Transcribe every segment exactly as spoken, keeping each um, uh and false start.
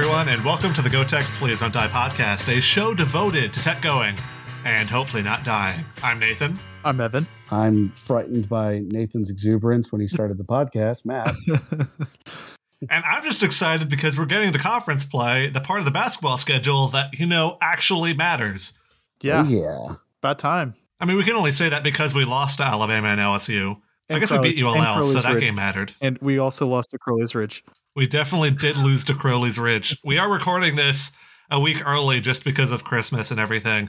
everyone, and welcome to the Go Tech Please Don't Die podcast, a show devoted to tech going and hopefully not dying. I'm Nathan. I'm Evan. I'm frightened by Nathan's exuberance when he started the podcast, Matt. And I'm just excited because we're getting to conference play, the part of the basketball schedule that, you know, actually matters. Yeah. Oh, yeah. About time. I mean, we can only say that because we lost to Alabama and L S U. And I guess Crowley's, we beat U L L, so that Ridge. game mattered. And we also lost to Crowley's Ridge. We definitely did lose to Crowley's Ridge. We are recording this a week early just because of Christmas and everything.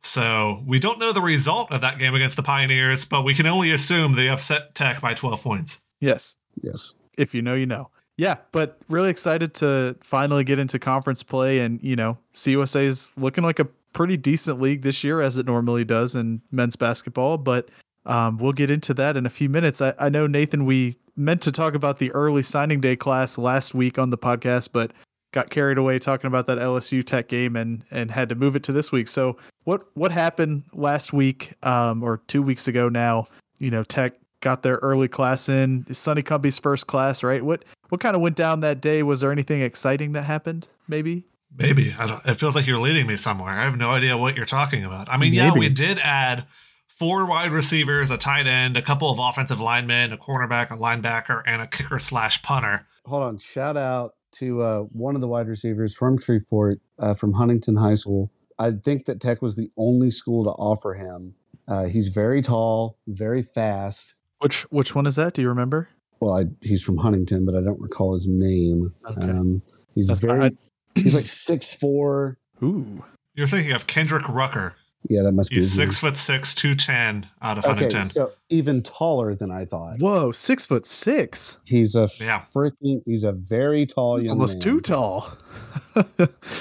So we don't know the result of that game against the Pioneers, but we can only assume they upset Tech by twelve points. Yes. Yes. If you know, you know. Yeah, but really excited to finally get into conference play, and, you know, C U S A is looking like a pretty decent league this year, as it normally does in men's basketball, but um, we'll get into that in a few minutes. I, I know, Nathan, we meant to talk about the early signing day class last week on the podcast, but got carried away talking about that L S U Tech game and and had to move it to this week. So what, what happened last week um, or two weeks ago now, you know, Tech got their early class in. It's Sonny Cumbie's first class, right? What what kind of went down that day? Was there anything exciting that happened? Maybe? Maybe. I don't, it feels like you're leading me somewhere. I have no idea what you're talking about. I mean, Maybe. yeah, we did add four wide receivers, a tight end, a couple of offensive linemen, a cornerback, a linebacker, and a kicker slash punter. Hold on. Shout out to uh, one of the wide receivers from Shreveport, uh, from Huntington High School. I think that Tech was the only school to offer him. Uh, he's very tall, very fast. Which which one is that? Do you remember? Well, I, he's from Huntington, but I don't recall his name. Okay. Um, he's That's very, I, he's like six foot four. Ooh. You're thinking of Kendrick Rucker. Yeah, that must he's be. He's six foot six, two ten out of okay, Huntington. So even taller than I thought. Whoa, six foot six. He's a yeah. freaking, he's a very tall young man. Almost too tall.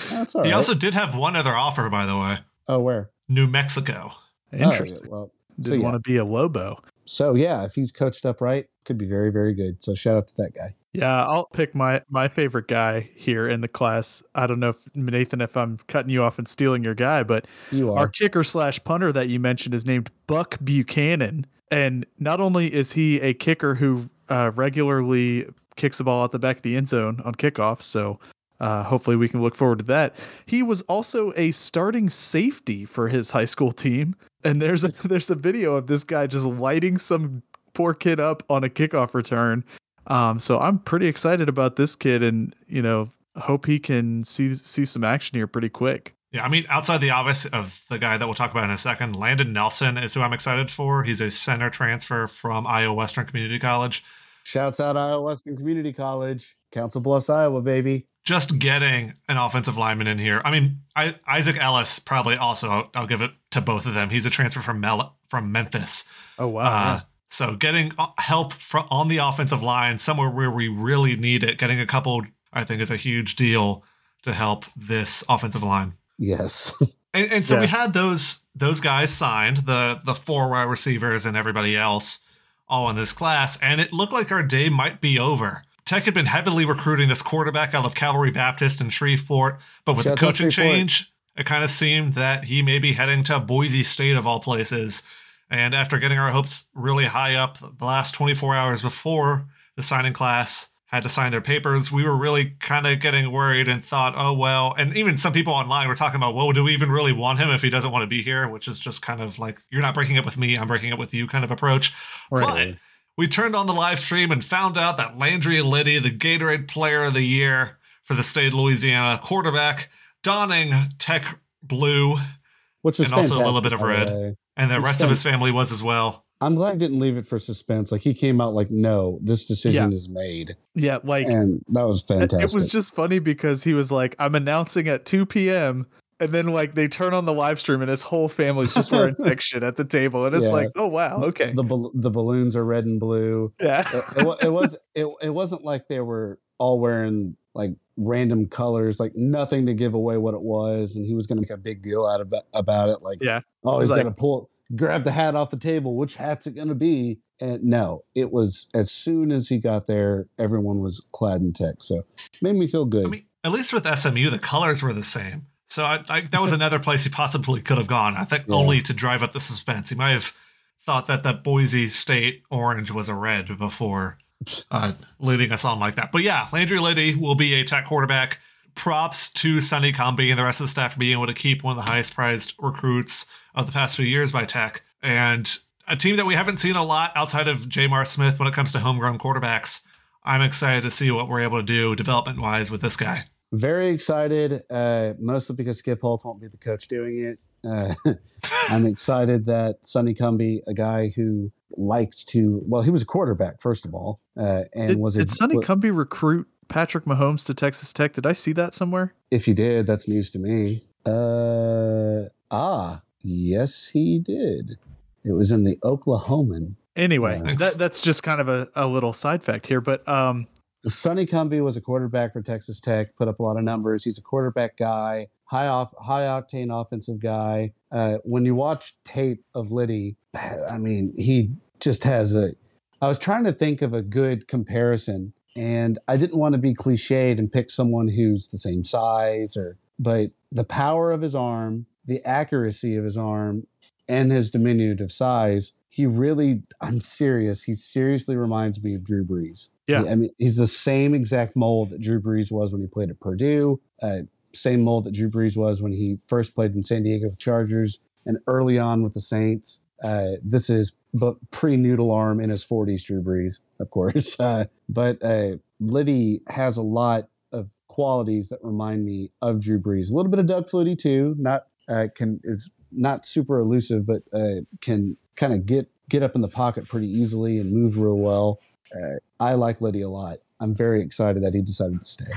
That's all right. He also did have one other offer, by the way. Oh, where? New Mexico. Interesting. Oh, well, so, didn't yeah. want to be a Lobo. So, yeah, if he's coached up right, could be very, very good. So shout out to that guy. Yeah, I'll pick my my favorite guy here in the class. I don't know, if, Nathan, if I'm cutting you off and stealing your guy, but you are. Our kicker slash punter that you mentioned is named Buck Buchanan. And not only is he a kicker who uh, regularly kicks the ball out the back of the end zone on kickoffs, so uh, hopefully we can look forward to that. He was also a starting safety for his high school team. And there's a, there's a video of this guy just lighting some poor kid up on a kickoff return. Um, so I'm pretty excited about this kid, and, you know, hope he can see see some action here pretty quick. Yeah, I mean, outside the obvious of the guy that we'll talk about in a second, Landon Nelson is who I'm excited for. He's a center transfer from Iowa Western Community College. Shouts out Iowa Western Community College. Council Bluffs, Iowa, baby. Just getting an offensive lineman in here. I mean, I, Isaac Ellis probably also, I'll, I'll give it to both of them. He's a transfer from Mel, from Memphis. Oh, wow. Uh, yeah. So getting help from, on the offensive line, somewhere where we really need it. Getting a couple, I think, is a huge deal to help this offensive line. Yes. And, and so yeah. we had those those guys signed, the, the four wide receivers and everybody else, all in this class. And it looked like our day might be over. Tech had been heavily recruiting this quarterback out of Cavalry Baptist in Shreveport, but with Shout the coaching change, it kind of seemed that he may be heading to Boise State of all places. And after getting our hopes really high up the last twenty-four hours before the signing class had to sign their papers, we were really kind of getting worried and thought, oh, well, and even some people online were talking about, well, do we even really want him if he doesn't want to be here? Which is just kind of like, you're not breaking up with me, I'm breaking up with you kind of approach. Right. But we turned on the live stream and found out that Landry Liddy, the Gatorade Player of the Year for the state of Louisiana, quarterback, donning Tech blue, which was and also a little bit of red, uh, and the rest of his family was as well. I'm glad I didn't leave it for suspense. Like, he came out like, no, this decision yeah. is made. Yeah, like, and that was fantastic. It was just funny because he was like, I'm announcing at two p.m. And then, like, they turn on the live stream, and his whole family's just wearing tech shit at the table, and it's yeah. like, oh wow, okay. The the, the balloons are red and blue. Yeah, it, it, it was it it wasn't like they were all wearing like random colors, like nothing to give away what it was, and he was going to make a big deal out of about it. Like, yeah, oh, he's like, going to pull grab the hat off the table. Which hat's it going to be? And no, it was as soon as he got there, everyone was clad in tech, so it made me feel good. I mean, at least with S M U, the colors were the same. So I, I, that was another place he possibly could have gone. I think yeah. only to drive up the suspense. He might have thought that that Boise State orange was a red before uh, leading us on like that. But yeah, Landry Liddy will be a Tech quarterback. props to Sonny Cumbie and the rest of the staff for being able to keep one of the highest prized recruits of the past few years by Tech. And a team that we haven't seen a lot outside of Jamar Smith when it comes to homegrown quarterbacks. I'm excited to see what we're able to do development-wise with this guy. Very excited, uh, mostly because Skip Holtz won't be the coach doing it. Uh, I'm excited that Sonny Cumbie, a guy who likes to, well, he was a quarterback, first of all. Uh, and did, was it, did Sonny what, Cumbie recruit Patrick Mahomes to Texas Tech? Did I see that somewhere? If you did, that's news to me. Uh, ah, yes, he did. It was in the Oklahoman. Anyway, uh, that, that's just kind of a, a little side fact here, but um, Sonny Cumbie was a quarterback for Texas Tech, put up a lot of numbers. He's a quarterback guy, high off, high octane offensive guy. Uh, when you watch tape of Liddy, I mean, he just has a, I was trying to think of a good comparison, and I didn't want to be cliched and pick someone who's the same size, or, but the power of his arm, the accuracy of his arm, and his diminutive size, he really, I'm serious, he seriously reminds me of Drew Brees. Yeah. I mean, he's the same exact mold that Drew Brees was when he played at Purdue, uh, same mold that Drew Brees was when he first played in San Diego Chargers and early on with the Saints. Uh, this is but pre-noodle arm in his forties, Drew Brees, of course. Uh, but uh, Liddy has a lot of qualities that remind me of Drew Brees. A little bit of Doug Flutie, too. Not uh, can is not super elusive, but uh, can kind of get, get up in the pocket pretty easily and move real well. Uh, I like Liddy a lot. I'm very excited that he decided to stay.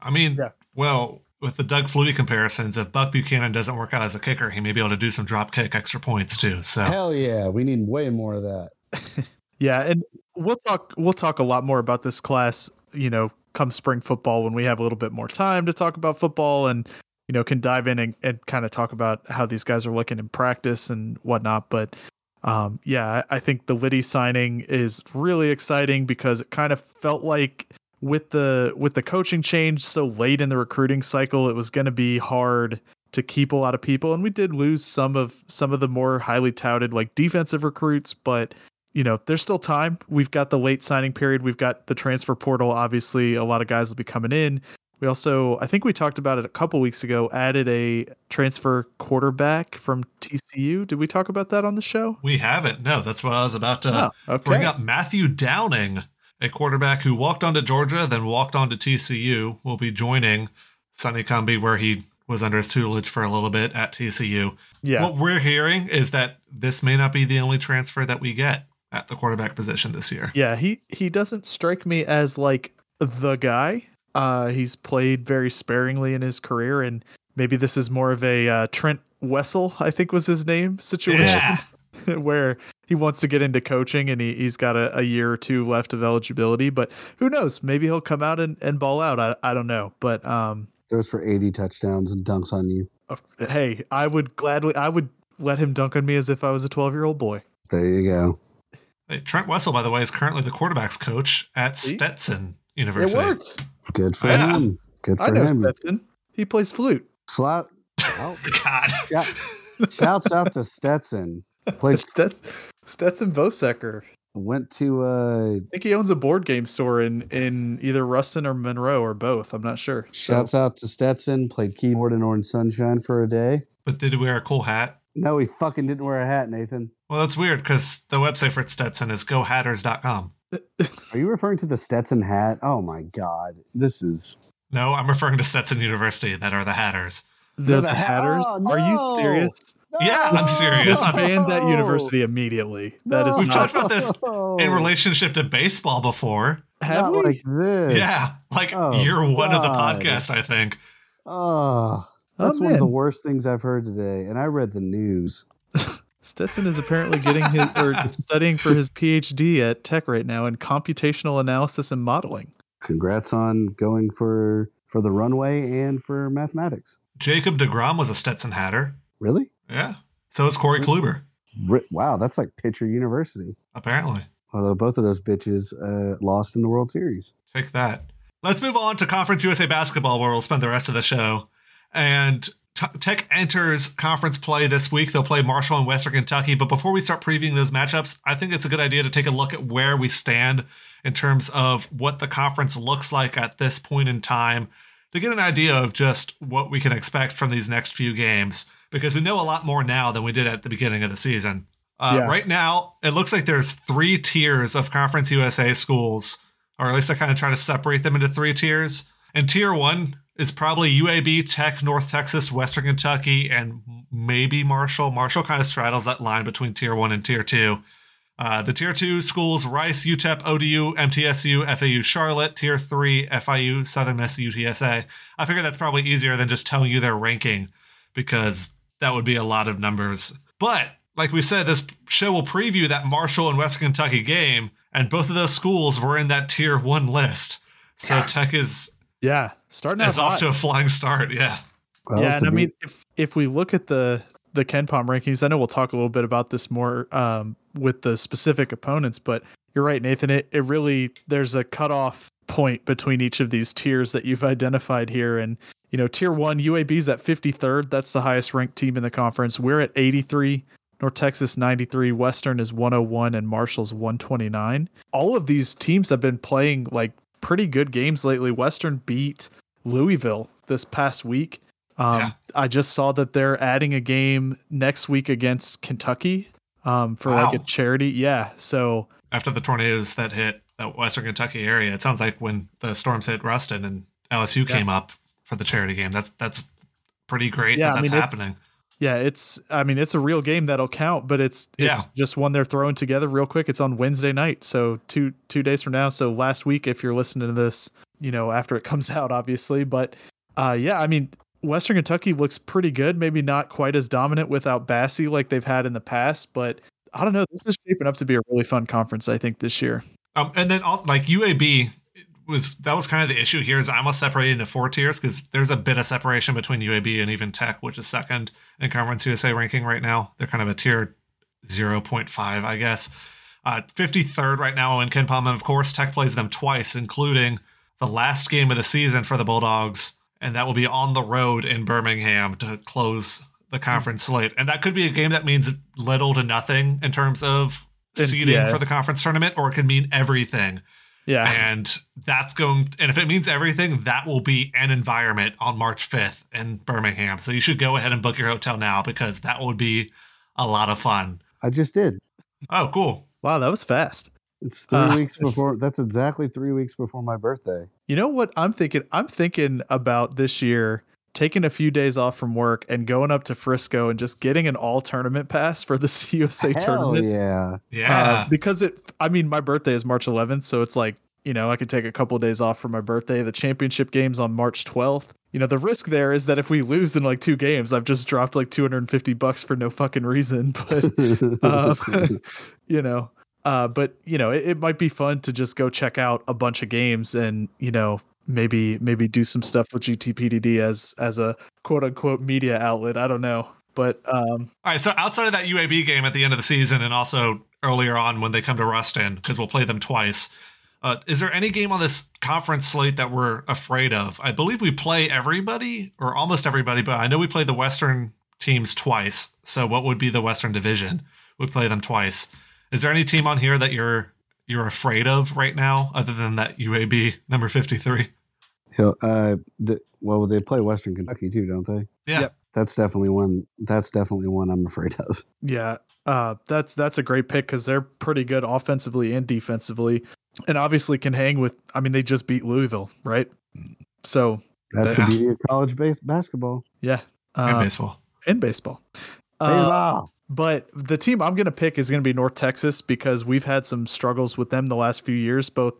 I mean, yeah. Well, with the Doug Flutie comparisons, if Buck Buchanan doesn't work out as a kicker, he may be able to do some drop kick extra points too. So hell yeah, we need way more of that. Yeah, and we'll talk. We'll talk a lot more about this class, you know, come spring football when we have a little bit more time to talk about football and, you know, can dive in and, and kind of talk about how these guys are looking in practice and whatnot. But um, yeah, I, I think the Liddy signing is really exciting because it kind of felt like with the with the coaching change so late in the recruiting cycle, it was going to be hard to keep a lot of people. And we did lose some of some of the more highly touted like defensive recruits, but you know, there's still time. We've got the late signing period. We've got the transfer portal. Obviously, a lot of guys will be coming in. We also, I think we talked about it a couple weeks ago, added a transfer quarterback from T C U. Did we talk about that on the show? We haven't. No, that's what I was about to oh, okay. bring up. Matthew Downing, a quarterback who walked on to Georgia, then walked on to T C U, will be joining Sonny Cumbie, where he was under his tutelage for a little bit at T C U. Yeah. What we're hearing is that this may not be the only transfer that we get at the quarterback position this year. Yeah, he, he doesn't strike me as like the guy. Uh, he's played very sparingly in his career, and maybe this is more of a uh, Trent Wessel, I think was his name, situation, yeah. where he wants to get into coaching and he, he's got a, a year or two left of eligibility. But who knows? Maybe he'll come out and, and ball out. I, I don't know. But um, throws for eighty touchdowns and dunks on you. Uh, hey, I would gladly, I would let him dunk on me as if I was a twelve-year-old boy. There you go. Hey, Trent Wessel, by the way, is currently the quarterback's coach at See? Stetson University. It worked. Good for yeah. him. Good for I know him. Stetson. He plays flute. Slot. Oh, God. Shout, shouts out to Stetson. Plays Stetson, Stetson Vosecker. Went to. Uh, I think he owns a board game store in, in either Ruston or Monroe or both. I'm not sure. Shouts so. out to Stetson. Played keyboard in Orange Sunshine for a day. But did he wear a cool hat? No, he fucking didn't wear a hat, Nathan. Well, that's weird because the website for Stetson is go hatters dot com. Are you referring to the Stetson hat? Oh my God, this is no. I'm referring to Stetson University that are the Hatters. They're the, the Hatters. Oh, no. Are you serious? No. Yeah, I'm serious. Disband that university immediately. No. That is. We've not... talked about this in relationship to baseball before. Have not we? Like this. Yeah, like oh, year one God. of the podcast, I think. Oh, that's oh, one of the worst things I've heard today, and I read the news. Stetson is apparently getting his or studying for his P H D at Tech right now in computational analysis and modeling. Congrats on going for for the runway and for mathematics. Jacob deGrom was a Stetson Hatter. Really? Yeah. So is Corey Kluber. Wow, that's like Pitcher University. Apparently. Although both of those bitches uh, lost in the World Series. Take that. Let's move on to Conference U S A basketball, where we'll spend the rest of the show. And Tech enters conference play this week. They'll play Marshall and Western Kentucky. But before we start previewing those matchups, I think it's a good idea to take a look at where we stand in terms of what the conference looks like at this point in time. to get an idea of just what we can expect from these next few games, because we know a lot more now than we did at the beginning of the season. Uh, yeah. Right now, it looks like there's three tiers of Conference U S A schools, or at least I kind of try to separate them into three tiers. And tier one is probably U A B, Tech, North Texas, Western Kentucky, and maybe Marshall. Marshall kind of straddles that line between tier one and tier two. Uh, the tier two schools, Rice, U T E P, O D U, M T S U, F A U, Charlotte. Tier three, F I U, Southern Miss, U T S A. I figure that's probably easier than just telling you their ranking, because that would be a lot of numbers. But like we said, this show will preview that Marshall and Western Kentucky game, and both of those schools were in that tier one list. So yeah. Tech is yeah starting is off hot. to a flying start. Yeah, well, yeah, and I mean, if if we look at the the KenPom rankings, I know we'll talk a little bit about this more um, with the specific opponents, but you're right, Nathan. It it really there's a cutoff point between each of these tiers that you've identified here, and you know, tier one U A B's at fifty-third. That's the highest ranked team in the conference. We're at eighty-three. North Texas ninety-three, Western is one oh one, and Marshall's one twenty-nine. All of these teams have been playing like pretty good games lately. Western beat Louisville this past week. Um, yeah. I just saw that they're adding a game next week against Kentucky um, for wow. like a charity. Yeah. So after the tornadoes that hit that Western Kentucky area, it sounds like when the storms hit Ruston and L S U yeah. came up for the charity game. That's that's pretty great. Yeah, that that's I mean, happening. Yeah, it's I mean, it's a real game that'll count, but it's it's yeah. just one they're throwing together real quick. It's on Wednesday night, so two two days from now. So last week, if you're listening to this, you know, after it comes out, obviously. But uh, yeah, I mean, Western Kentucky looks pretty good. Maybe not quite as dominant without Bassey like they've had in the past. But I don't know. This is shaping up to be a really fun conference, I think, this year. Um, and then all, like U A B was that was kind of the issue here is I almost separated into four tiers because there's a bit of separation between U A B and even Tech, which is second in Conference U S A ranking right now. They're kind of a tier zero point five, I guess. Uh, fifty-third right now in KenPom, and of course Tech plays them twice, including the last game of the season for the Bulldogs, and that will be on the road in Birmingham to close the conference mm-hmm. slate. And that could be a game that means little to nothing in terms of seeding yeah. for the conference tournament, or it could mean everything. Yeah, and that's going. And if it means everything, that will be an environment on March fifth in Birmingham. So you should go ahead and book your hotel now, because that would be a lot of fun. I just did. Oh, cool! Wow, that was fast. It's three uh, weeks before. That's exactly three weeks before my birthday. You know what I'm thinking? I'm thinking about this year taking a few days off from work and going up to Frisco and just getting an all tournament pass for the C U S A Hell tournament. Yeah. Yeah. Uh, because it, I mean, my birthday is March eleventh. So it's like, you know, I could take a couple of days off for my birthday. The championship game's on March twelfth. You know, the risk there is that if we lose in like two games, I've just dropped like two hundred fifty bucks for no fucking reason. But, um, you know, uh, but you know, it, it might be fun to just go check out a bunch of games and, you know, Maybe maybe do some stuff with G T P D D as as a quote unquote media outlet. I don't know, but um, all right. So outside of that U A B game at the end of the season, and also earlier on when they come to Ruston, because we'll play them twice. Uh, is there any game on this conference slate that we're afraid of? I believe we play everybody or almost everybody, but I know we play the Western teams twice. So what would be the Western division? We play them twice. Is there any team on here that you're you're afraid of right now, other than that U A B number fifty-three? Uh, the, well, they play Western Kentucky too, don't they? Yeah, yep. that's definitely one. That's definitely one I'm afraid of. Yeah, uh, that's that's a great pick because they're pretty good offensively and defensively, and obviously can hang with. I mean, they just beat Louisville, right? So that's the beauty of college base basketball. Yeah, um, and baseball and baseball. Uh, but the team I'm going to pick is going to be North Texas because we've had some struggles with them the last few years, both,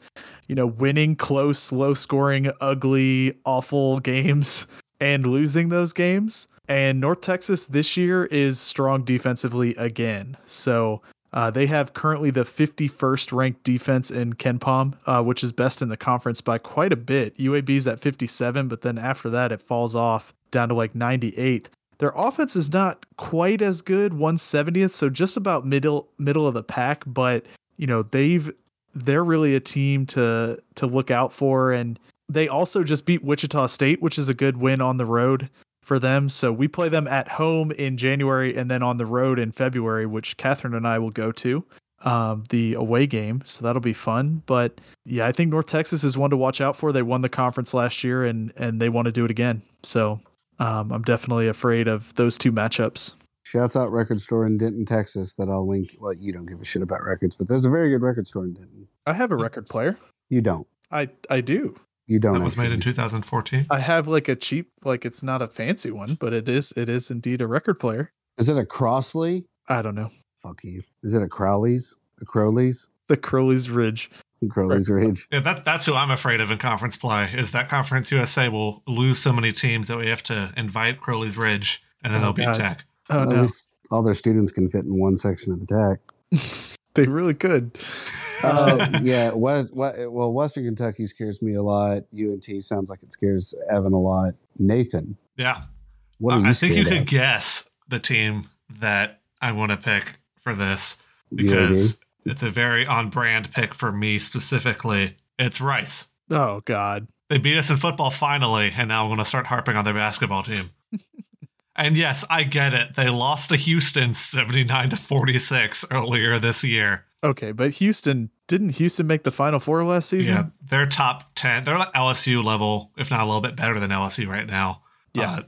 you know, winning close, low scoring, ugly, awful games and losing those games. And North Texas this year is strong defensively again. So uh, they have currently the fifty-first ranked defense in KenPom, uh, which is best in the conference by quite a bit. U A B's at fifty-seven, but then after that, it falls off down to like ninety-eighth. Their offense is not quite as good, one hundred seventieth, so just about middle middle of the pack. But you know they've they're really a team to to look out for, and they also just beat Wichita State, which is a good win on the road for them. So we play them at home in January and then on the road in February, which Catherine and I will go to. um, the away game, so that'll be fun. But yeah, I think North Texas is one to watch out for. They won the conference last year, and and they want to do it again. So um, I'm definitely afraid of those two matchups. Shouts out Record Store in Denton, Texas, that I'll link. Well, you don't give a shit about records, but there's a very good record store in Denton. I have a record player. You don't. I, I do. You don't. That was actually made in two thousand fourteen. I have like a cheap, like it's not a fancy one, but it is, it is indeed a record player. Is it a Crossley? I don't know. Fuck you. Is it a Crowley's? A Crowley's? The Crowley's Ridge. The Crowley's right. Ridge. Yeah, that, that's who I'm afraid of in conference play, is that Conference U S A will lose so many teams that we have to invite Crowley's Ridge, and then oh, they'll God. beat Tech. Oh, well, no. All their students can fit in one section of the Tech. They really could. uh, yeah. What, what, well, Western Kentucky scares me a lot. U N T sounds like it scares Evan a lot. Nathan. Yeah. What uh, I think you could of? guess the team that I want to pick for this, because U A B. It's a very on-brand pick for me specifically. It's Rice. Oh, God. They beat us in football finally, and now I'm going to start harping on their basketball team. And yes, I get it. They lost to Houston seventy-nine to forty-six earlier this year. Okay, but Houston, didn't Houston make the Final Four last season? Yeah, they're top ten. They're like L S U level, if not a little bit better than L S U right now. Yeah. Uh,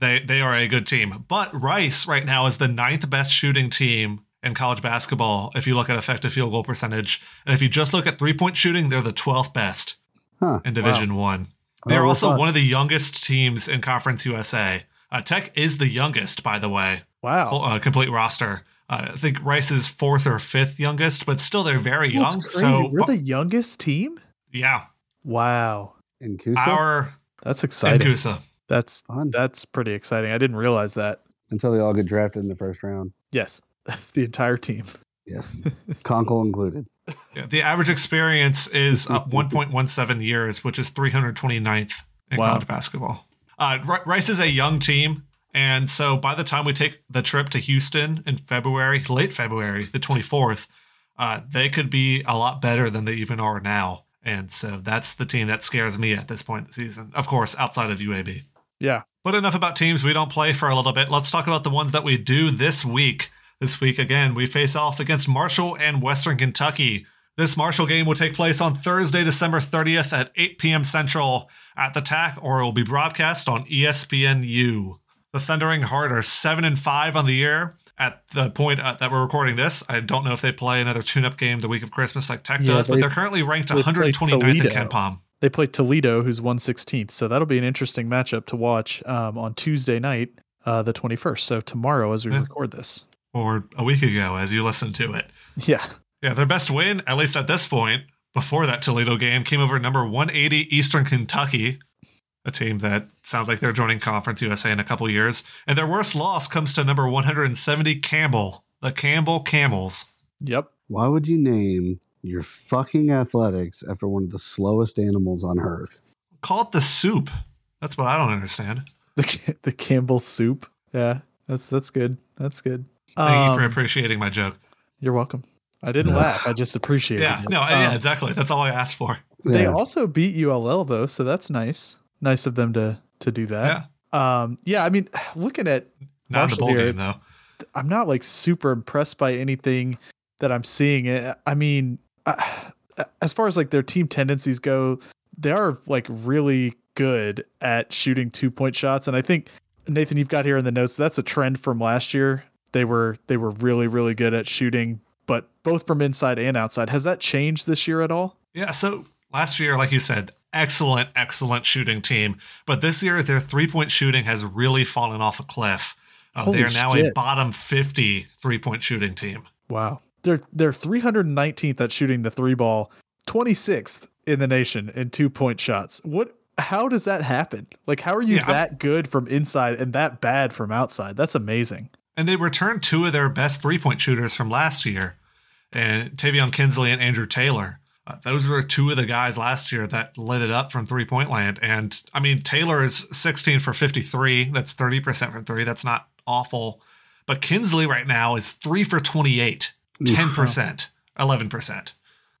they they are a good team. But Rice right now is the ninth best shooting team in college basketball if you look at effective field goal percentage. And if you just look at three-point shooting, they're the twelfth best huh, in Division wow. I. They're also thought. one of the youngest teams in Conference U S A. Uh, Tech is the youngest, by the way. Wow. Uh, complete roster. Uh, I think Rice is fourth or fifth youngest, but still they're very young. That's crazy. So we're the youngest team? Yeah. Wow. In Coosa? Our That's exciting. In Coosa. That's fun. That's pretty exciting. I didn't realize that. Until they all get drafted in the first round. Yes. The entire team. Yes. Conkle included. Yeah, the average experience is up one point one seven years, which is three hundred twenty-ninth in wow. college basketball. Uh, Rice is a young team, and so by the time we take the trip to Houston in February, late February, the twenty-fourth, uh, they could be a lot better than they even are now. And so that's the team that scares me at this point in the season. Of course, outside of U A B. Yeah. But enough about teams we don't play for a little bit. Let's talk about the ones that we do this week. This week, again, we face off against Marshall and Western Kentucky. This Marshall game will take place on Thursday, December thirtieth at eight p.m. Central at the T A C, or it will be broadcast on E S P N U. The Thundering Heart are seven and five on the year at the point uh, that we're recording this. I don't know if they play another tune-up game the week of Christmas like Tech yeah, does, they, but they're currently ranked they one hundred twenty-ninth in KenPom. They play Toledo, who's one hundred sixteenth, so that'll be an interesting matchup to watch um, on Tuesday night, uh, the twenty-first, so tomorrow as we yeah. record this. Or a week ago as you listen to it. Yeah. Yeah, their best win, at least at this point, before that Toledo game, came over number one eighty Eastern Kentucky, a team that sounds like they're joining Conference U S A in a couple years. And their worst loss comes to number one hundred seventy Campbell, the Campbell Camels. Yep. Why would you name your fucking athletics after one of the slowest animals on earth? Call it the soup. That's what I don't understand. The the Campbell soup. Yeah, that's that's good. That's good. Thank um, you for appreciating my joke. You're welcome. I didn't no. laugh. I just appreciate yeah, it. No, um, yeah, exactly. That's all I asked for. They yeah. also beat U L L, though, so that's nice. Nice of them to to do that. Yeah, um, yeah I mean, looking at not the bowl here, game, though. I'm not, like, super impressed by anything that I'm seeing. I mean, I, as far as, like, their team tendencies go, they are, like, really good at shooting two-point shots. And I think, Nathan, you've got here in the notes, that's a trend from last year. They were They were really, really good at shooting, but both from inside and outside. Has that changed this year at all? Yeah, so last year, like you said, excellent, excellent shooting team. But this year, their three-point shooting has really fallen off a cliff. Uh, they are now shit. a bottom fifty three-point shooting team. Wow. They're they're three hundred nineteenth at shooting the three-ball, twenty-sixth in the nation in two-point shots. What? How does that happen? Like, how are you yeah, that I'm, good from inside and that bad from outside? That's amazing. And they returned two of their best three-point shooters from last year, and Tavion Kinsey and Andrew Taylor. Uh, those were two of the guys last year that lit it up from three-point land. And, I mean, Taylor is sixteen for fifty-three. That's thirty percent from three. That's not awful. But Kinsley right now is three for twenty-eight, ten percent, eleven percent.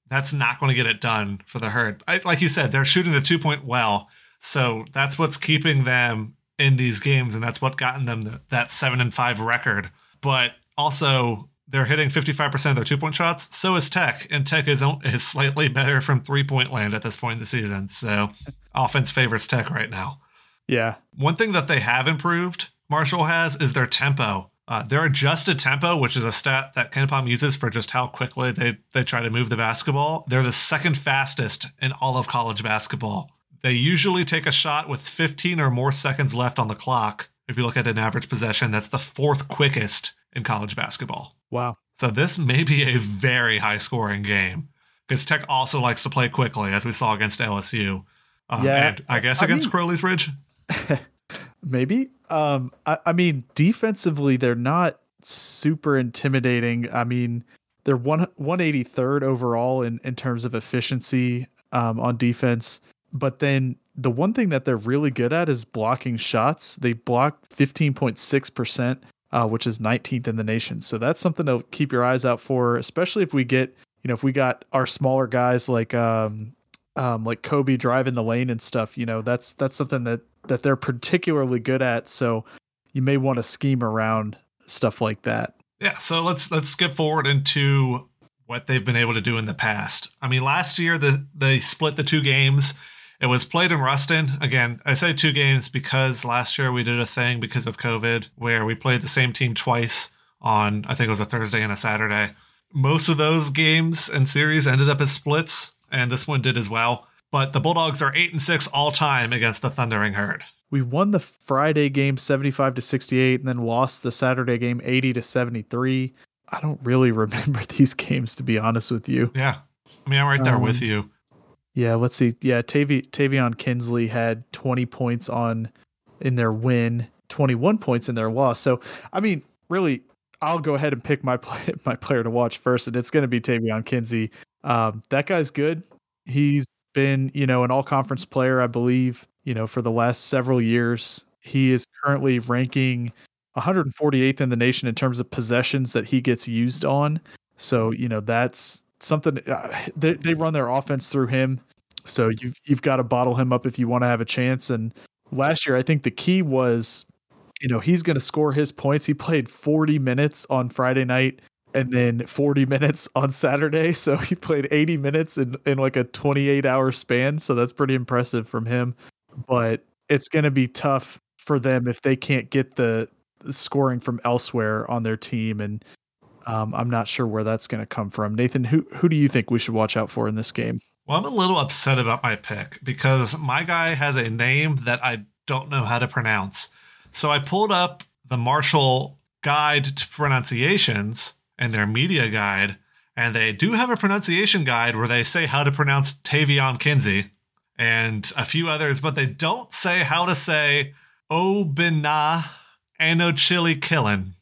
That's not going to get it done for the Herd. I, like you said, they're shooting the two-point well, so that's what's keeping them in these games, and that's what gotten them the, that seven and five record. But also, They're hitting fifty-five percent of their two-point shots. So is Tech, and Tech is is slightly better from three-point land at this point in the season. So offense favors Tech right now. Yeah. One thing that they have improved, Marshall has, is their tempo. Uh, their adjusted tempo, which is a stat that KenPom uses for just how quickly they, they try to move the basketball, they're the second fastest in all of college basketball. They usually take a shot with fifteen or more seconds left on the clock. If you look at an average possession, that's the fourth quickest in college basketball. Wow. So this may be a very high-scoring game, because Tech also likes to play quickly, as we saw against L S U. Um, yeah, and I guess I against mean, Crowley's Ridge? Maybe. Um, I, I mean, defensively, they're not super intimidating. I mean, they're one, one hundred eighty-third overall in, in terms of efficiency um, on defense. But then the one thing that they're really good at is blocking shots. They block fifteen point six percent, uh, which is nineteenth in the nation. So that's something to keep your eyes out for, especially if we get, you know, if we got our smaller guys like um, um, like Kobe driving the lane and stuff. You know, that's that's something that that they're particularly good at. So you may want to scheme around stuff like that. Yeah. So let's let's skip forward into what they've been able to do in the past. I mean, last year the they split the two games. It was played in Ruston. Again, I say two games because last year we did a thing because of COVID where we played the same team twice on, I think it was a Thursday and a Saturday. Most of those games and series ended up as splits, and this one did as well. But the Bulldogs are eight and six all time against the Thundering Herd. We won the Friday game seventy-five to sixty-eight and then lost the Saturday game eighty to seventy-three. I don't really remember these games, to be honest with you. Yeah. I mean, I'm right there um, with you. Yeah, let's see. Yeah, Tavi, Tavion Kinsey had twenty points on in their win, twenty-one points in their loss. So, I mean, really, I'll go ahead and pick my play, my player to watch first, and it's going to be Tavion Kinsey. Um, that guy's good. He's been, you know, an all-conference player, I believe, you know, for the last several years. He is currently ranking one hundred forty-eighth in the nation in terms of possessions that he gets used on. So, you know, that's something uh, they, they run their offense through him. So you've, you've got to bottle him up if you want to have a chance. And last year, I think the key was, you know, he's going to score his points. He played forty minutes on Friday night and then forty minutes on Saturday. So he played eighty minutes in, in like a twenty-eight hour span. So that's pretty impressive from him, but it's going to be tough for them if they can't get the scoring from elsewhere on their team. And, Um, I'm not sure where that's going to come from. Nathan, who who do you think we should watch out for in this game? Well, I'm a little upset about my pick because my guy has a name that I don't know how to pronounce. So I pulled up the Marshall Guide to Pronunciations and their media guide, and they do have a pronunciation guide where they say how to pronounce Tavion Kinsey and a few others, but they don't say how to say Obinna Anochili-Killen.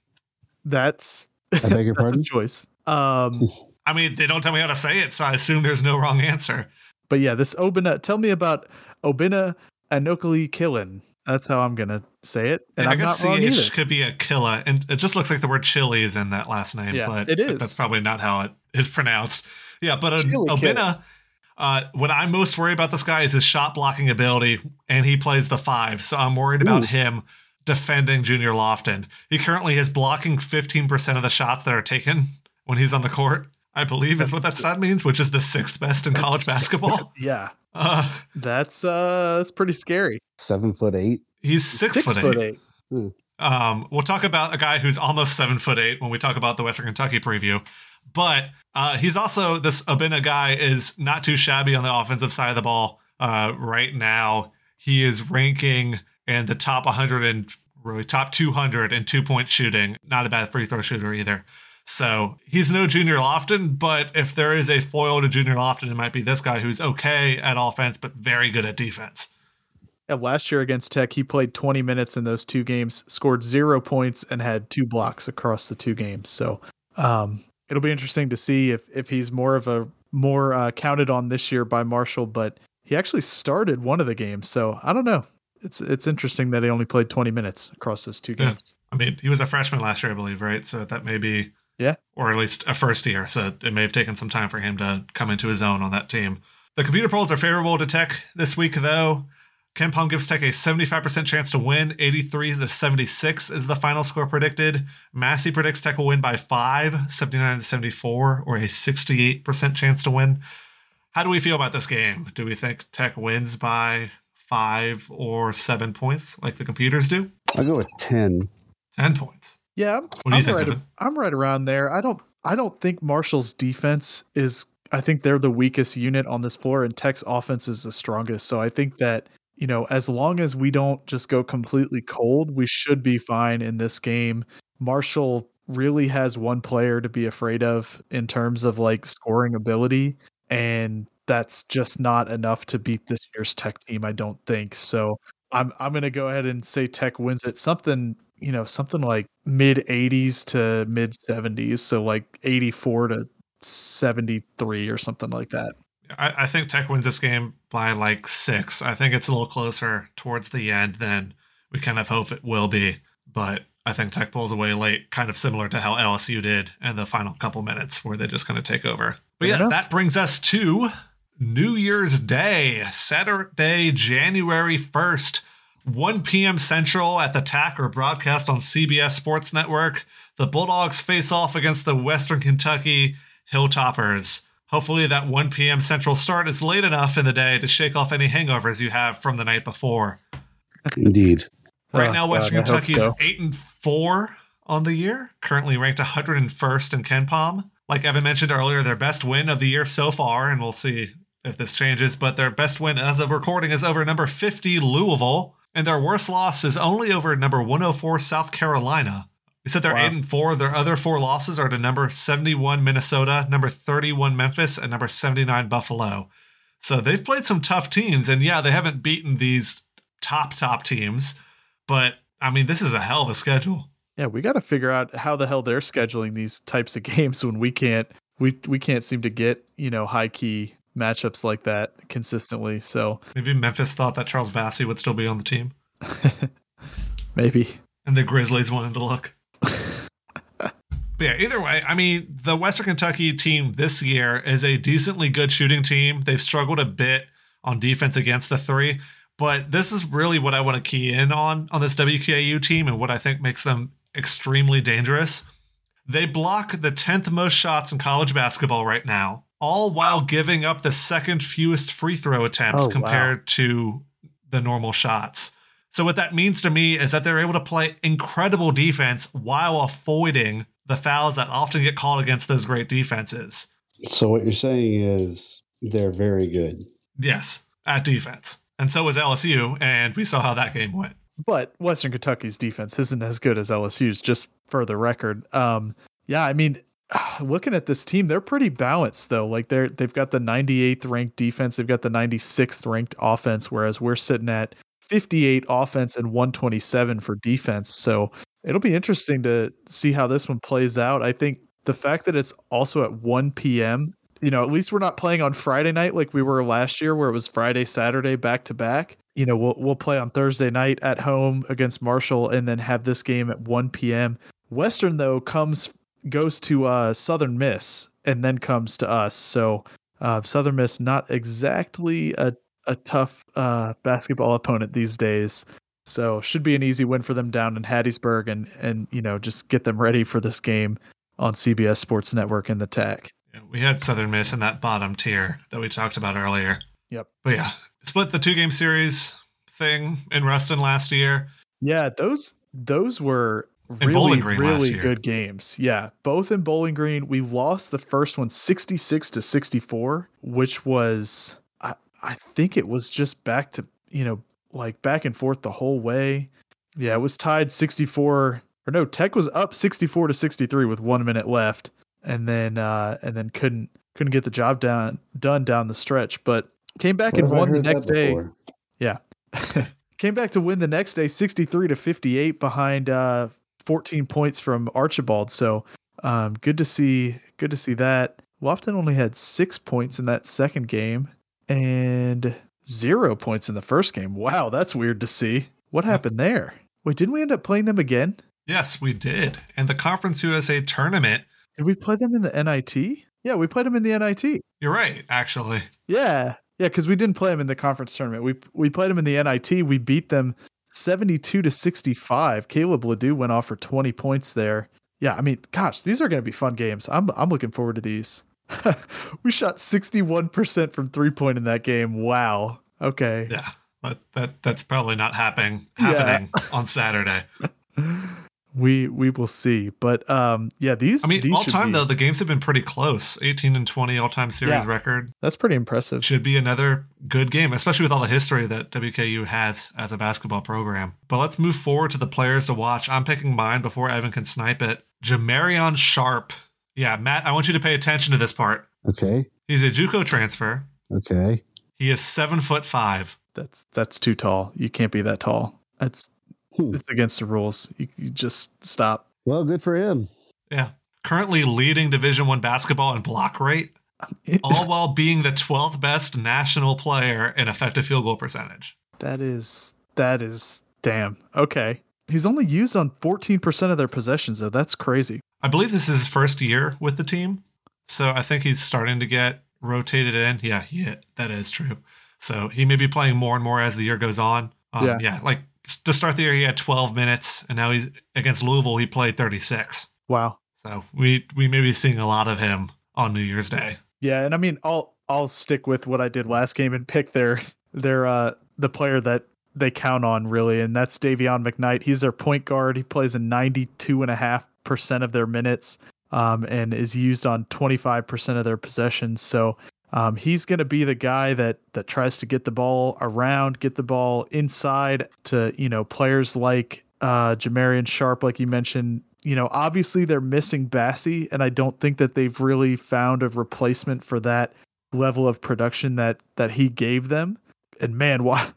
That's... I beg your pardon? That's a choice. Um, I mean, they don't tell me how to say it, so I assume there's no wrong answer. But yeah, this Obinna, tell me about Obinna Anochili-Killen. That's how I'm going to say it. And yeah, I'm I guess not wrong either. Could be a killa, and it just looks like the word chili is in that last name, yeah, but it is. That's probably not how it is pronounced. Yeah, but uh, Obinna, uh, what I'm most worried about this guy is his shot blocking ability, and he plays the five, so I'm worried Ooh. about him defending Junior Lofton. He currently is blocking fifteen percent of the shots that are taken when he's on the court, I believe is what that stat means, which is the sixth best in college basketball. Yeah. Uh, that's uh that's pretty scary. Seven foot eight. He's six, six foot, foot eight. eight. Um, we'll talk about a guy who's almost seven foot eight when we talk about the Western Kentucky preview. But uh, he's also, this Obinna guy is not too shabby on the offensive side of the ball. Uh, right now, he is ranking... and the top one hundred and really top two hundred in two-point shooting. Not a bad free throw shooter either. So he's no Junior Lofton, but if there is a foil to Junior Lofton, it might be this guy who's okay at offense, but very good at defense. And last year against Tech, he played twenty minutes in those two games, scored zero points, and had two blocks across the two games. So um, it'll be interesting to see if if he's more of a more uh, counted on this year by Marshall, but he actually started one of the games. So I don't know. It's it's interesting that he only played twenty minutes across those two games. Yeah. I mean, he was a freshman last year, I believe, right? So that may be, yeah, or at least a first year. So it may have taken some time for him to come into his own on that team. The computer polls are favorable to Tech this week, though. KenPom gives Tech a seventy-five percent chance to win. eighty-three to seventy-six is the final score predicted. Massey predicts Tech will win by five, seventy-nine to seventy-four, or a sixty-eight percent chance to win. How do we feel about this game? Do we think Tech wins by five or seven points like the computers do? I'll go with ten. ten points. Yeah. I'm, what do I'm you think, right, I'm right around there. I don't, I don't think Marshall's defense is, I think they're the weakest unit on this floor, and Tech's offense is the strongest. So I think that, you know, as long as we don't just go completely cold, we should be fine in this game. Marshall really has one player to be afraid of in terms of like scoring ability, and that's just not enough to beat this year's Tech team, I don't think. So I'm I'm going to go ahead and say Tech wins it. Something, you know, something like mid eighties to mid seventies, so like eighty-four to seventy-three or something like that. I, I think Tech wins this game by like six. I think it's a little closer towards the end than we kind of hope it will be, but I think Tech pulls away late, kind of similar to how L S U did in the final couple minutes where they just kind of take over. But yeah, that brings us to New Year's Day, Saturday, January first, one p.m. Central at the T A C, or broadcast on C B S Sports Network. The Bulldogs face off against the Western Kentucky Hilltoppers. Hopefully that one p.m. Central start is late enough in the day to shake off any hangovers you have from the night before. Indeed. Right oh, now, Western God, Kentucky is so. eight and four on the year, currently ranked one hundred first in KenPom. Like Evan mentioned earlier, their best win of the year so far, and we'll see if this changes, but their best win as of recording is over number fifty Louisville, and their worst loss is only over number one oh four South Carolina. We said they're wow. eight and four. Their other four losses are to number seventy-one Minnesota, number thirty-one Memphis, and number seventy-nine Buffalo. So they've played some tough teams, and yeah, they haven't beaten these top top teams. But I mean, this is a hell of a schedule. Yeah, we got to figure out how the hell they're scheduling these types of games when we can't we we can't seem to get, you know, high key matchups like that consistently. So maybe Memphis thought that Charles Bassey would still be on the team. Maybe. And the Grizzlies wanted to look. But yeah, either way, I mean, the Western Kentucky team this year is a decently good shooting team. They've struggled a bit on defense against the three, but this is really what I want to key in on on this W K U team and what I think makes them extremely dangerous. They block the tenth most shots in college basketball right now, all while giving up the second fewest free throw attempts oh, compared wow. to the normal shots. So what that means to me is that they're able to play incredible defense while avoiding the fouls that often get called against those great defenses. So what you're saying is they're very good. Yes, at defense. And so is L S U, and we saw how that game went. But Western Kentucky's defense isn't as good as L S U's, just for the record. Um, yeah, I mean, looking at this team, they're pretty balanced, though. Like, they're, they've got the ninety-eighth ranked defense. They've got the ninety-sixth ranked offense, whereas we're sitting at fifty-eight offense and one twenty-seven for defense. So it'll be interesting to see how this one plays out. I think the fact that it's also at one p.m., you know, at least we're not playing on Friday night like we were last year, where it was Friday, Saturday, back to back. You know, we'll we'll play on Thursday night at home against Marshall, and then have this game at one p.m. Western, though, comes goes to uh, Southern Miss and then comes to us. So uh, Southern Miss, not exactly a a tough uh, basketball opponent these days. So should be an easy win for them down in Hattiesburg, and, and, you know, just get them ready for this game on C B S Sports Network and the T A C. Yeah, we had Southern Miss in that bottom tier that we talked about earlier. Yep. But yeah, split the two game series thing in Ruston last year. Yeah. Those, those were really, really good games. Yeah. Both in Bowling Green. We lost the first one sixty-six to sixty-four, which was, I, I think it was just back to, you know, like back and forth the whole way. Yeah, it was tied sixty-four, or no, Tech was up sixty-four to sixty-three with one minute left, and then uh, and then couldn't couldn't get the job down done down the stretch, but came back and won the next day. Yeah, came back to win the next day, sixty-three to fifty-eight, behind uh, fourteen points from Archibald. So um, good to see, good to see that. Lofton only had six points in that second game, and zero points in the first game. Wow, that's weird to see. What happened there? Wait, didn't we end up playing them again? Yes, we did. And the Conference U S A tournament. Did we play them in the N I T? Yeah, we played them in the N I T. You're right, actually. Yeah, Yeah, because we didn't play them in the conference tournament. We we played them in the N I T. We beat them seventy-two to sixty-five. Caleb Ledoux went off for twenty points there. Yeah, I mean, gosh, these are going to be fun games. I'm I'm looking forward to these. We shot sixty-one percent from three point in that game. Wow. Okay. Yeah, but that that's probably not happening happening yeah. on Saturday. We we will see, but um, yeah, these. I mean, these all time be... though, the games have been pretty close. eighteen and twenty all time series yeah. record. That's pretty impressive. Should be another good game, especially with all the history that W K U has as a basketball program. But let's move forward to the players to watch. I'm picking mine before Evan can snipe it. Jamarion Sharp. Yeah, Matt, I want you to pay attention to this part. Okay. He's a JUCO transfer. Okay. He is seven foot five. That's that's too tall. You can't be that tall. That's. It's against the rules. You, you just stop. Well, good for him. Yeah. Currently leading Division One basketball in block rate, all while being the twelfth best national player in effective field goal percentage. That is, that is, damn. Okay. He's only used on fourteen percent of their possessions, though. That's crazy. I believe this is his first year with the team. So I think he's starting to get rotated in. Yeah, yeah, that is true. So he may be playing more and more as the year goes on. Um, yeah. yeah, like, to start the year, he had twelve minutes, and now he's against Louisville. He played thirty-six. Wow! So we we may be seeing a lot of him on New Year's Day. Yeah, and I mean, I'll I'll stick with what I did last game and pick their their uh the player that they count on really, and that's Davion McKnight. He's their point guard. He plays in ninety-two and a half percent of their minutes, um, and is used on twenty-five percent of their possessions. So. Um, he's going to be the guy that, that tries to get the ball around, get the ball inside to, you know, players like uh, Jamarion Sharp, like you mentioned. You know, obviously they're missing Bassey, and I don't think that they've really found a replacement for that level of production that that he gave them. And man, wa-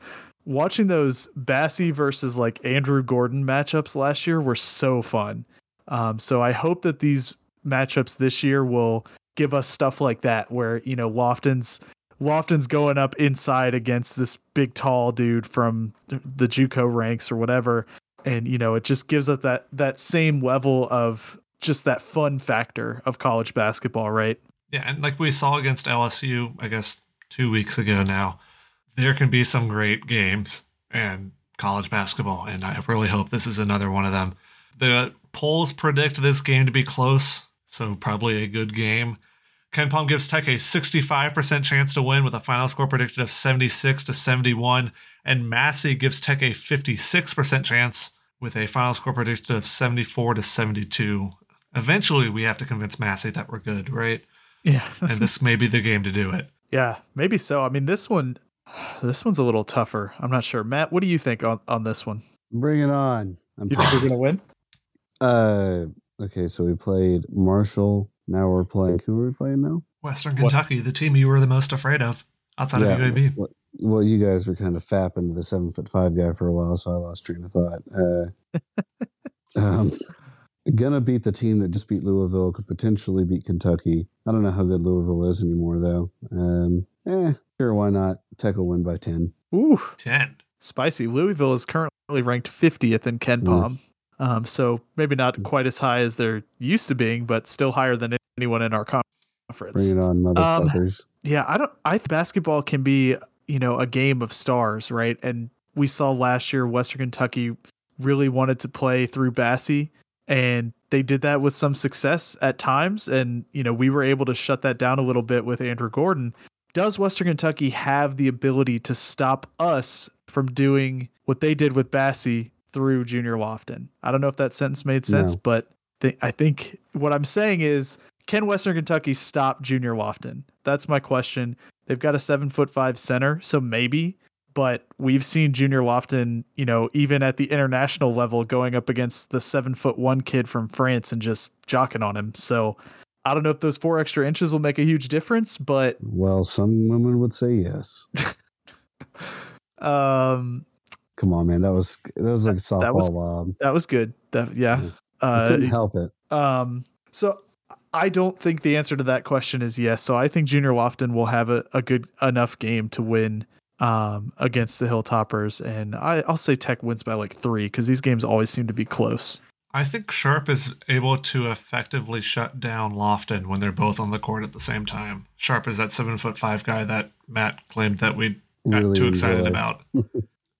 watching those Bassey versus like Andrew Gordon matchups last year were so fun. Um, so I hope that these matchups this year will give us stuff like that where, you know, Lofton's Lofton's going up inside against this big tall dude from the JUCO ranks or whatever. And, you know, it just gives us that, that same level of just that fun factor of college basketball, right? Yeah. And like we saw against L S U, I guess two weeks ago now, there can be some great games in college basketball. And I really hope this is another one of them. The polls predict this game to be close. So probably a good game. KenPom gives Tech a sixty-five percent chance to win with a final score predicted of seventy-six to seventy-one. And Massey gives Tech a fifty-six percent chance with a final score predicted of seventy-four to seventy-two. Eventually, we have to convince Massey that we're good, right? Yeah. And this may be the game to do it. Yeah, maybe so. I mean, this one, this one's a little tougher. I'm not sure. Matt, what do you think on, on this one? Bring it on. I'm you think we're going to win? Uh... Okay, so we played Marshall. Now we're playing. Who are we playing now? Western Kentucky, what? The team you were the most afraid of outside yeah, of U A B. Well, well, you guys were kind of fapping to the seven foot five guy for a while, so I lost train of thought. Uh, um, gonna beat the team that just beat Louisville. Could potentially beat Kentucky. I don't know how good Louisville is anymore, though. Um, eh, sure, why not? Tech will win by ten. Ooh, ten. Spicy. Louisville is currently ranked fiftieth in KenPom. Mm. Um, so maybe not quite as high as they're used to being, but still higher than anyone in our conference. Bring it on, motherfuckers! Um, yeah, I don't. I think basketball can be, you know, a game of stars, right? And we saw last year Western Kentucky really wanted to play through Bassey, and they did that with some success at times. And you know, we were able to shut that down a little bit with Andrew Gordon. Does Western Kentucky have the ability to stop us from doing what they did with Bassey through Junior Lofton? I don't know if that sentence made sense, no. but th- I think what I'm saying is, can Western Kentucky stop Junior Lofton? That's my question. They've got a seven foot five center, so maybe, but we've seen Junior Lofton, you know, even at the international level going up against the seven foot one kid from France and just jocking on him. So I don't know if those four extra inches will make a huge difference, but well, some women would say yes. um, Come on, man. That was, that was like softball. That was, um, that was good. That, yeah. yeah. Uh, couldn't help it. Um, so I don't think the answer to that question is yes. So I think Junior Lofton will have a, a good enough game to win um, against the Hilltoppers. And I, I'll say Tech wins by like three because these games always seem to be close. I think Sharp is able to effectively shut down Lofton when they're both on the court at the same time. Sharp is that seven foot five guy that Matt claimed that we got really too excited enjoy. about.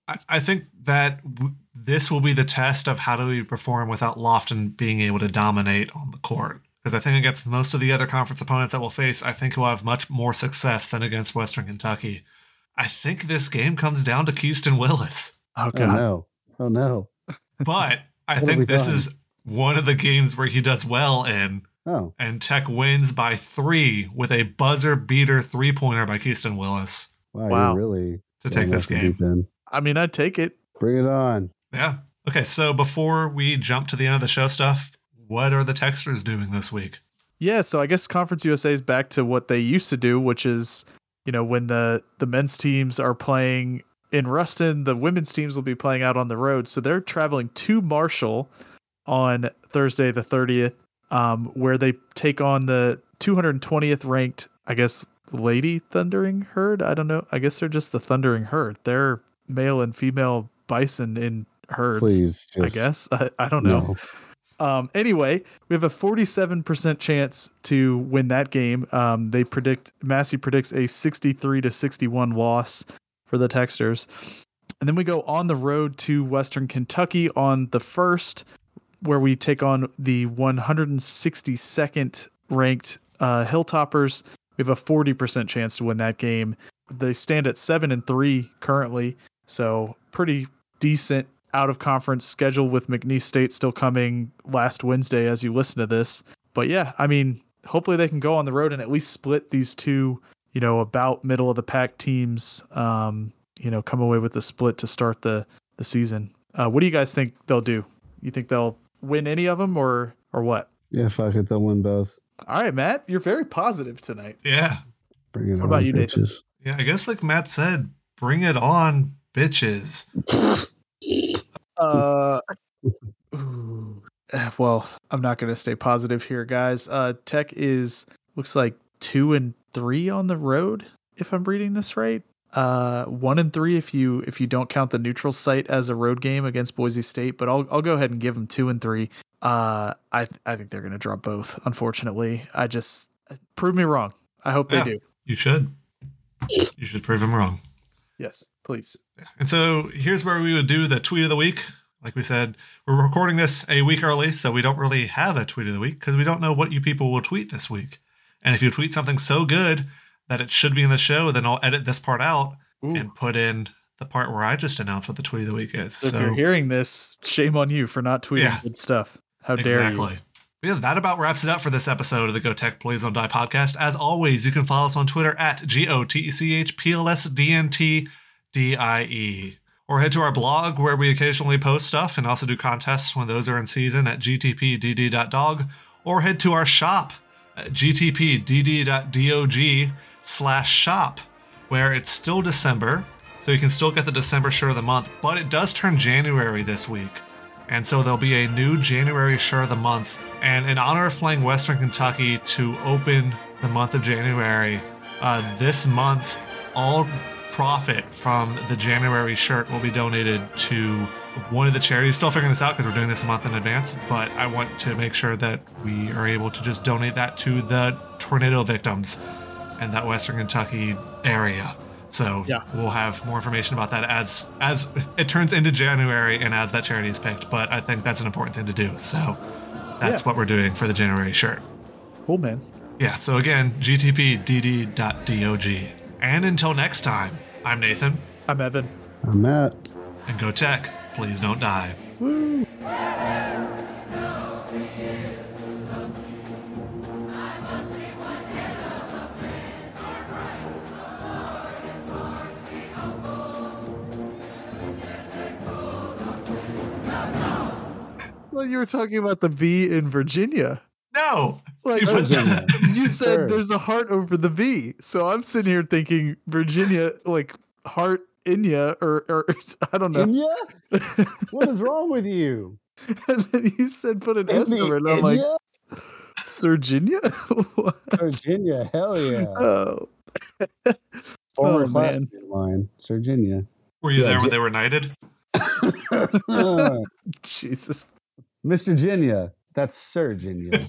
I, I think that w- this will be the test of how do we perform without Lofton being able to dominate on the court. Because I think against most of the other conference opponents that we'll face, I think we'll have much more success than against Western Kentucky. I think this game comes down to Keiston Willis. Oh, God. Oh, no. Oh, no. But I think this done? is one of the games where he does well in. Oh. And Tech wins by three with a buzzer-beater three-pointer by Keiston Willis. Wow. wow. You're really to take this game. I mean, I'd take it. Bring it on. Yeah. Okay, so before we jump to the end of the show stuff, what are the Texters doing this week? Yeah, so I guess Conference U S A is back to what they used to do, which is, you know, when the, the men's teams are playing in Ruston, the women's teams will be playing out on the road. So they're traveling to Marshall on Thursday the thirtieth, um, where they take on the two hundred twentieth ranked, I guess, Lady Thundering Herd. I don't know. I guess they're just the Thundering Herd. They're male and female bison in herds, Please, just, I guess. I, I don't know. No. Um, anyway, we have a forty-seven percent chance to win that game. Um, they predict Massey predicts a sixty-three to sixty-one loss for the Texters. And then we go on the road to Western Kentucky on the first, where we take on the one hundred sixty-second ranked, uh, Hilltoppers. We have a forty percent chance to win that game. They stand at seven and three currently. So pretty decent out of conference schedule with McNeese State still coming last Wednesday as you listen to this. But yeah, I mean, hopefully they can go on the road and at least split these two, you know, about middle of the pack teams, um, you know, come away with a split to start the, the season. Uh, what do you guys think they'll do? You think they'll win any of them or, or what? Yeah, fuck it. They'll win both. All right, Matt, you're very positive tonight. Yeah. Bring it what on, about you, bitches. Nathan? Yeah, I guess like Matt said, bring it on, bitches. Uh, ooh, well, I'm not going to stay positive here, guys. Uh, Tech is looks like two and three on the road, if I'm reading this right. Uh, one and three if you if you don't count the neutral site as a road game against Boise State. But I'll I'll go ahead and give them two and three. Uh, I th- I think they're going to drop both. Unfortunately, I just prove me wrong. I hope yeah, they do. You should. You should prove them wrong. Yes, please. And so here's where we would do the tweet of the week. Like we said, we're recording this a week early, so we don't really have a tweet of the week because we don't know what you people will tweet this week. And if you tweet something so good that it should be in the show, then I'll edit this part out Ooh. and put in the part where I just announced what the tweet of the week is. So, so if you're hearing this, shame on you for not tweeting yeah, good stuff. How dare exactly. you? Yeah, that about wraps it up for this episode of the Go Tech Please Don't Die podcast. As always, you can follow us on Twitter at G O T E C H P L S D N T D I E, or head to our blog where we occasionally post stuff and also do contests when those are in season at g t p d d dot dog, or head to our shop at g t p d d dot dog slash shop, where it's still December, so you can still get the December shirt of the month, but it does turn January this week. And so there'll be a new January shirt of the month. And in honor of playing Western Kentucky to open the month of January, uh, this month, all profit from the January shirt will be donated to one of the charities. Still figuring this out because we're doing this a month in advance, but I want to make sure that we are able to just donate that to the tornado victims in that Western Kentucky area. So yeah. we'll have more information about that as as it turns into January and as that charity is picked. But I think that's an important thing to do. So that's yeah. what we're doing for the January shirt. Cool, man. Yeah. So again, g t p d d dot dog. And until next time, I'm Nathan. I'm Evan. I'm Matt. And Go Tech, please don't die. Woo. Well, you were talking about the V in Virginia. No. Like, Virginia. You said sure. there's a heart over the V. So I'm sitting here thinking Virginia, like heart in ya, or, or I don't know. In ya? What is wrong with you? And then you said put an S over it. And I'm like, Virginia? Virginia, hell yeah. Oh. Former oh, classmate of mine, Virginia. Were you yeah, there when G- they were knighted? Jesus Miss Virginia. That's Sir Virginia.